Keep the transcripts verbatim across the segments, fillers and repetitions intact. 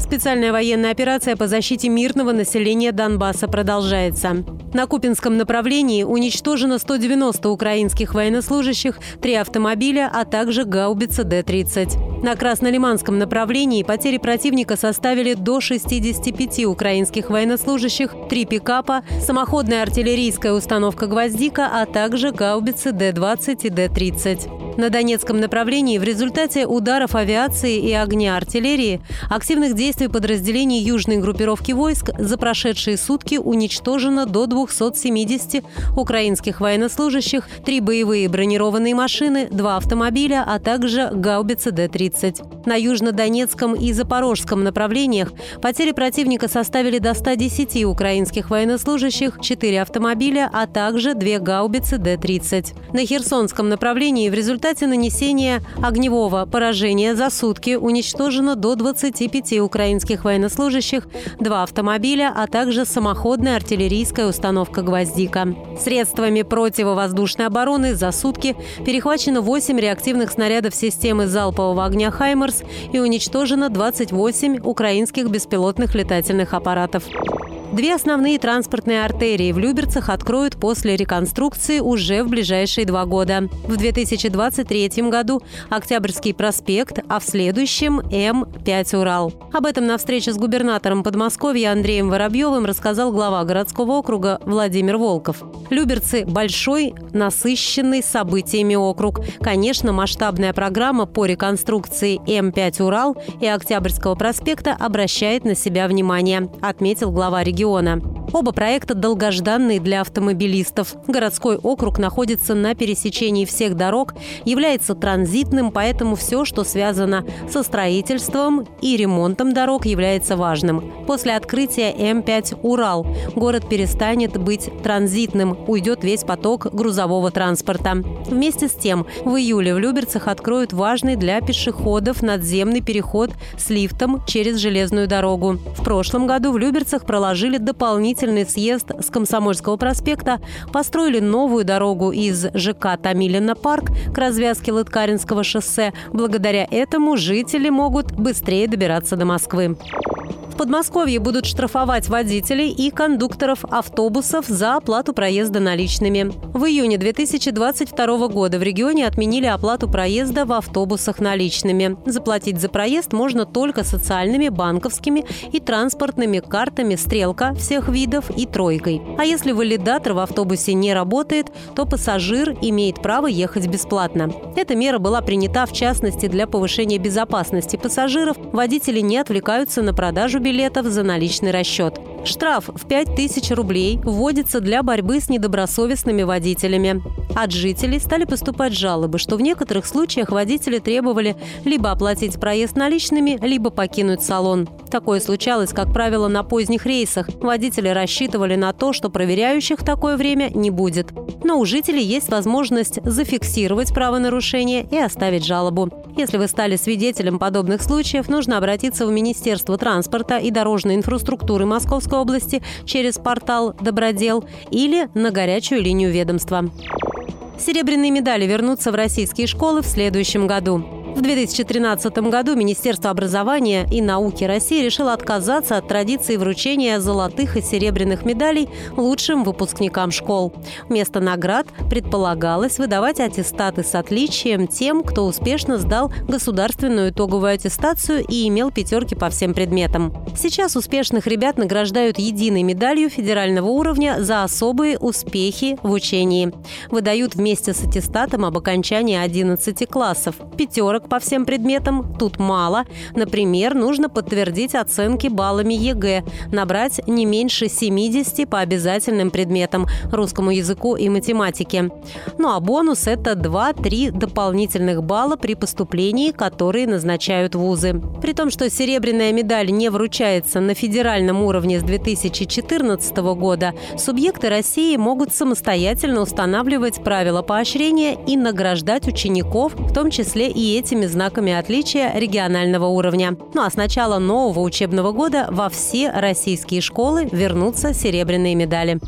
Специальная военная операция по защите мирного населения Донбасса продолжается. На Купинском направлении уничтожено сто девяносто украинских военнослужащих, три автомобиля, а также гаубица Д тридцать. На Краснолиманском направлении потери противника составили до шестидесяти пяти украинских военнослужащих, три пикапа, самоходная артиллерийская установка «Гвоздика», а также гаубицы Д двадцать и Д тридцать. На Донецком направлении в результате ударов авиации и огня артиллерии, активных действий подразделений южной группировки войск за прошедшие сутки уничтожено до двухсот семидесяти украинских военнослужащих, три боевые бронированные машины, два автомобиля, а также гаубица Д тридцать. На Южнодонецком и Запорожском направлениях потери противника составили до ста десяти украинских военнослужащих, четыре автомобиля, а также две гаубицы Д тридцать. На Херсонском направлении в результате В результате нанесения огневого поражения за сутки уничтожено до двадцати пяти украинских военнослужащих, два автомобиля, а также самоходная артиллерийская установка «Гвоздика». Средствами противовоздушной обороны за сутки перехвачено восемь реактивных снарядов системы залпового огня «Хаймерс» и уничтожено двадцать восемь украинских беспилотных летательных аппаратов. Две основные транспортные артерии в Люберцах откроют после реконструкции уже в ближайшие два года. В две тысячи двадцать третьем году Октябрьский проспект, а в следующем М пять Урал. Об этом на встрече с губернатором Подмосковья Андреем Воробьевым рассказал глава городского округа Владимир Волков. Люберцы – большой, насыщенный событиями округ. Конечно, масштабная программа по реконструкции М пять Урал и Октябрьского проспекта обращает на себя внимание, отметил глава региона. региона. Оба проекта долгожданные для автомобилистов. Городской округ находится на пересечении всех дорог, является транзитным, поэтому все, что связано со строительством и ремонтом дорог, является важным. После открытия М пять «Урал» город перестанет быть транзитным, уйдет весь поток грузового транспорта. Вместе с тем, в июле в Люберцах откроют важный для пешеходов надземный переход с лифтом через железную дорогу. В прошлом году в Люберцах проложили дополнительные съезд с Комсомольского проспекта, построили новую дорогу из ЖК «Тамилина Парк» к развязке Лыткаринского шоссе. Благодаря этому жители могут быстрее добираться до Москвы. В Подмосковье будут штрафовать водителей и кондукторов автобусов за оплату проезда наличными. В июне две тысячи двадцать второго года в регионе отменили оплату проезда в автобусах наличными. Заплатить за проезд можно только социальными, банковскими и транспортными картами «Стрелка» всех видов и «Тройкой». А если валидатор в автобусе не работает, то пассажир имеет право ехать бесплатно. Эта мера была принята в частности для повышения безопасности пассажиров. Водители не отвлекаются на продажу билетов. билетов за наличный расчет. Штраф в пять тысяч рублей вводится для борьбы с недобросовестными водителями. От жителей стали поступать жалобы, что в некоторых случаях водители требовали либо оплатить проезд наличными, либо покинуть салон. Такое случалось, как правило, на поздних рейсах. Водители рассчитывали на то, что проверяющих в такое время не будет. Но у жителей есть возможность зафиксировать правонарушение и оставить жалобу. Если вы стали свидетелем подобных случаев, нужно обратиться в Министерство транспорта и дорожной инфраструктуры Московской области через портал «Добродел» или на горячую линию ведомства. Серебряные медали вернутся в российские школы в следующем году. В две тысячи тринадцатом году Министерство образования и науки России решило отказаться от традиции вручения золотых и серебряных медалей лучшим выпускникам школ. Вместо наград предполагалось выдавать аттестаты с отличием тем, кто успешно сдал государственную итоговую аттестацию и имел пятерки по всем предметам. Сейчас успешных ребят награждают единой медалью федерального уровня за особые успехи в учении. Выдают вместе с аттестатом об окончании одиннадцати классов, пятерок оценок по всем предметам тут мало. Например, нужно подтвердить оценки баллами ЕГЭ, набрать не меньше семидесяти по обязательным предметам – русскому языку и математике. Ну а бонус – это два-три дополнительных балла при поступлении, которые назначают вузы. При том, что серебряная медаль не вручается на федеральном уровне с две тысячи четырнадцатого года, субъекты России могут самостоятельно устанавливать правила поощрения и награждать учеников, в том числе и этими знаками отличия регионального уровня. Ну а с начала нового учебного года во все российские школы вернутся серебряные медали.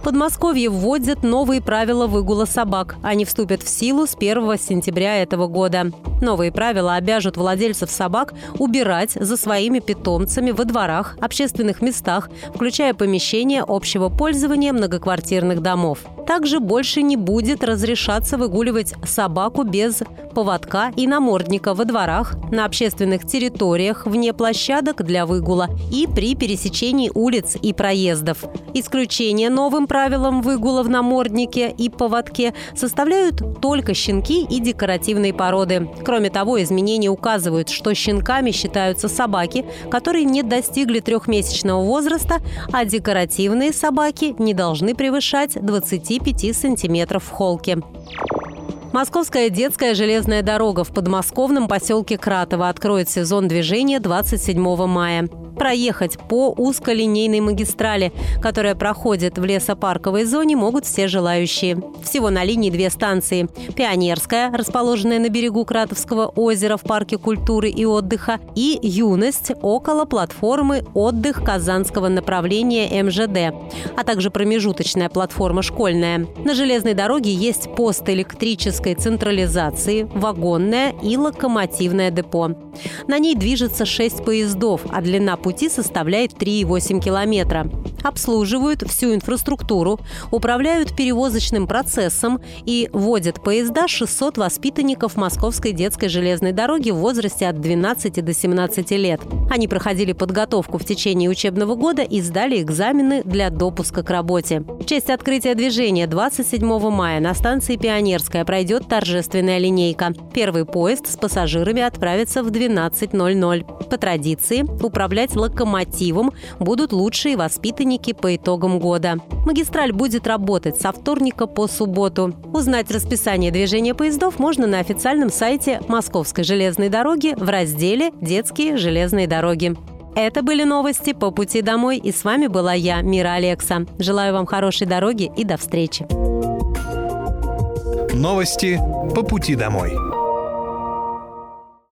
В Подмосковье вводят новые правила выгула собак. Они вступят в силу с первого сентября этого года. Новые правила обяжут владельцев собак убирать за своими питомцами во дворах, общественных местах, включая помещения общего пользования многоквартирных домов. Также больше не будет разрешаться выгуливать собаку без поводка и намордника во дворах, на общественных территориях, вне площадок для выгула и при пересечении улиц и проездов. Исключение новым правилам выгула в наморднике и поводке составляют только щенки и декоративные породы. Кроме того, изменения указывают, что щенками считаются собаки, которые не достигли трехмесячного возраста, а декоративные собаки не должны превышать двадцати пяти сантиметров в холке. Московская детская железная дорога в подмосковном поселке Кратово откроет сезон движения двадцать седьмого мая. Проехать по узколинейной магистрали, которая проходит в лесопарковой зоне, могут все желающие. Всего на линии две станции. Пионерская, расположенная на берегу Кратовского озера в парке культуры и отдыха, и Юность, около платформы «Отдых» Казанского направления эм жэ дэ, а также промежуточная платформа «Школьная». На железной дороге есть пост электрической централизации, вагонное и локомотивное депо. На ней движется шесть поездов, а длина пути составляет три и восемь десятых километра. Обслуживают всю инфраструктуру, управляют перевозочным процессом и водят поезда шестьсот воспитанников Московской детской железной дороги в возрасте от двенадцати до семнадцати лет. Они проходили подготовку в течение учебного года и сдали экзамены для допуска к работе. В честь открытия движения двадцать седьмого мая на станции Пионерская пройдет торжественная линейка. Первый поезд с пассажирами отправится в двенадцать ноль ноль. По традиции, управлять локомотивом будут лучшие воспитанники по итогам года. Магистраль будет работать со вторника по субботу. Узнать расписание движения поездов можно на официальном сайте Московской железной дороги в разделе «Детские железные дороги». Это были новости по пути домой, и с вами была я, Мира Алекса. Желаю вам хорошей дороги и до встречи. Новости по пути домой.